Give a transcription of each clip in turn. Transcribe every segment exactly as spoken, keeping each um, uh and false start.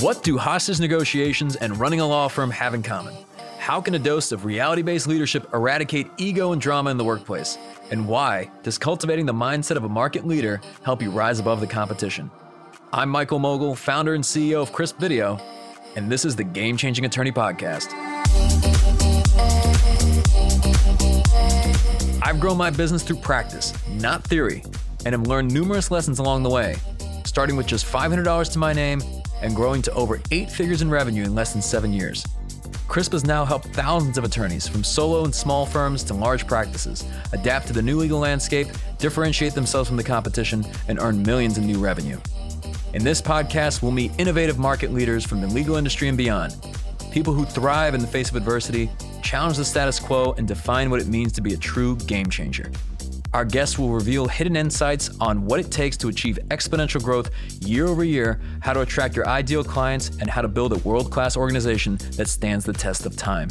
What do hostage negotiations and running a law firm have in common? How can a dose of reality-based leadership eradicate ego and drama in the workplace? And why does cultivating the mindset of a market leader help you rise above the competition? I'm Michael Mogul, founder and C E O of Crisp Video, and this is the Game Changing Attorney Podcast. I've grown my business through practice, not theory, and have learned numerous lessons along the way, starting with just five hundred dollars to my name and growing to over eight figures in revenue in less than seven years. Crisp has now helped thousands of attorneys from solo and small firms to large practices adapt to the new legal landscape, differentiate themselves from the competition, and earn millions in new revenue. In this podcast, we'll meet innovative market leaders from the legal industry and beyond, people who thrive in the face of adversity, challenge the status quo, and define what it means to be a true game changer. Our guests will reveal hidden insights on what it takes to achieve exponential growth year over year, how to attract your ideal clients, and how to build a world-class organization that stands the test of time.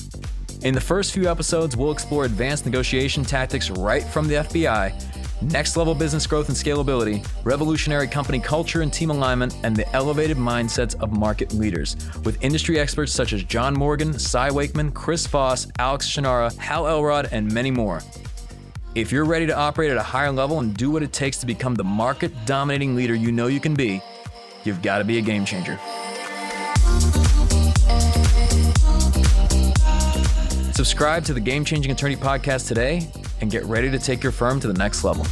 In the first few episodes, we'll explore advanced negotiation tactics right from the F B I, next-level business growth and scalability, revolutionary company culture and team alignment, and the elevated mindsets of market leaders, with industry experts such as John Morgan, Cy Wakeman, Chris Voss, Alex Shannara, Hal Elrod, and many more. If you're ready to operate at a higher level and do what it takes to become the market-dominating leader you know you can be, you've got to be a game changer. Subscribe to the Game Changing Attorney Podcast today and get ready to take your firm to the next level.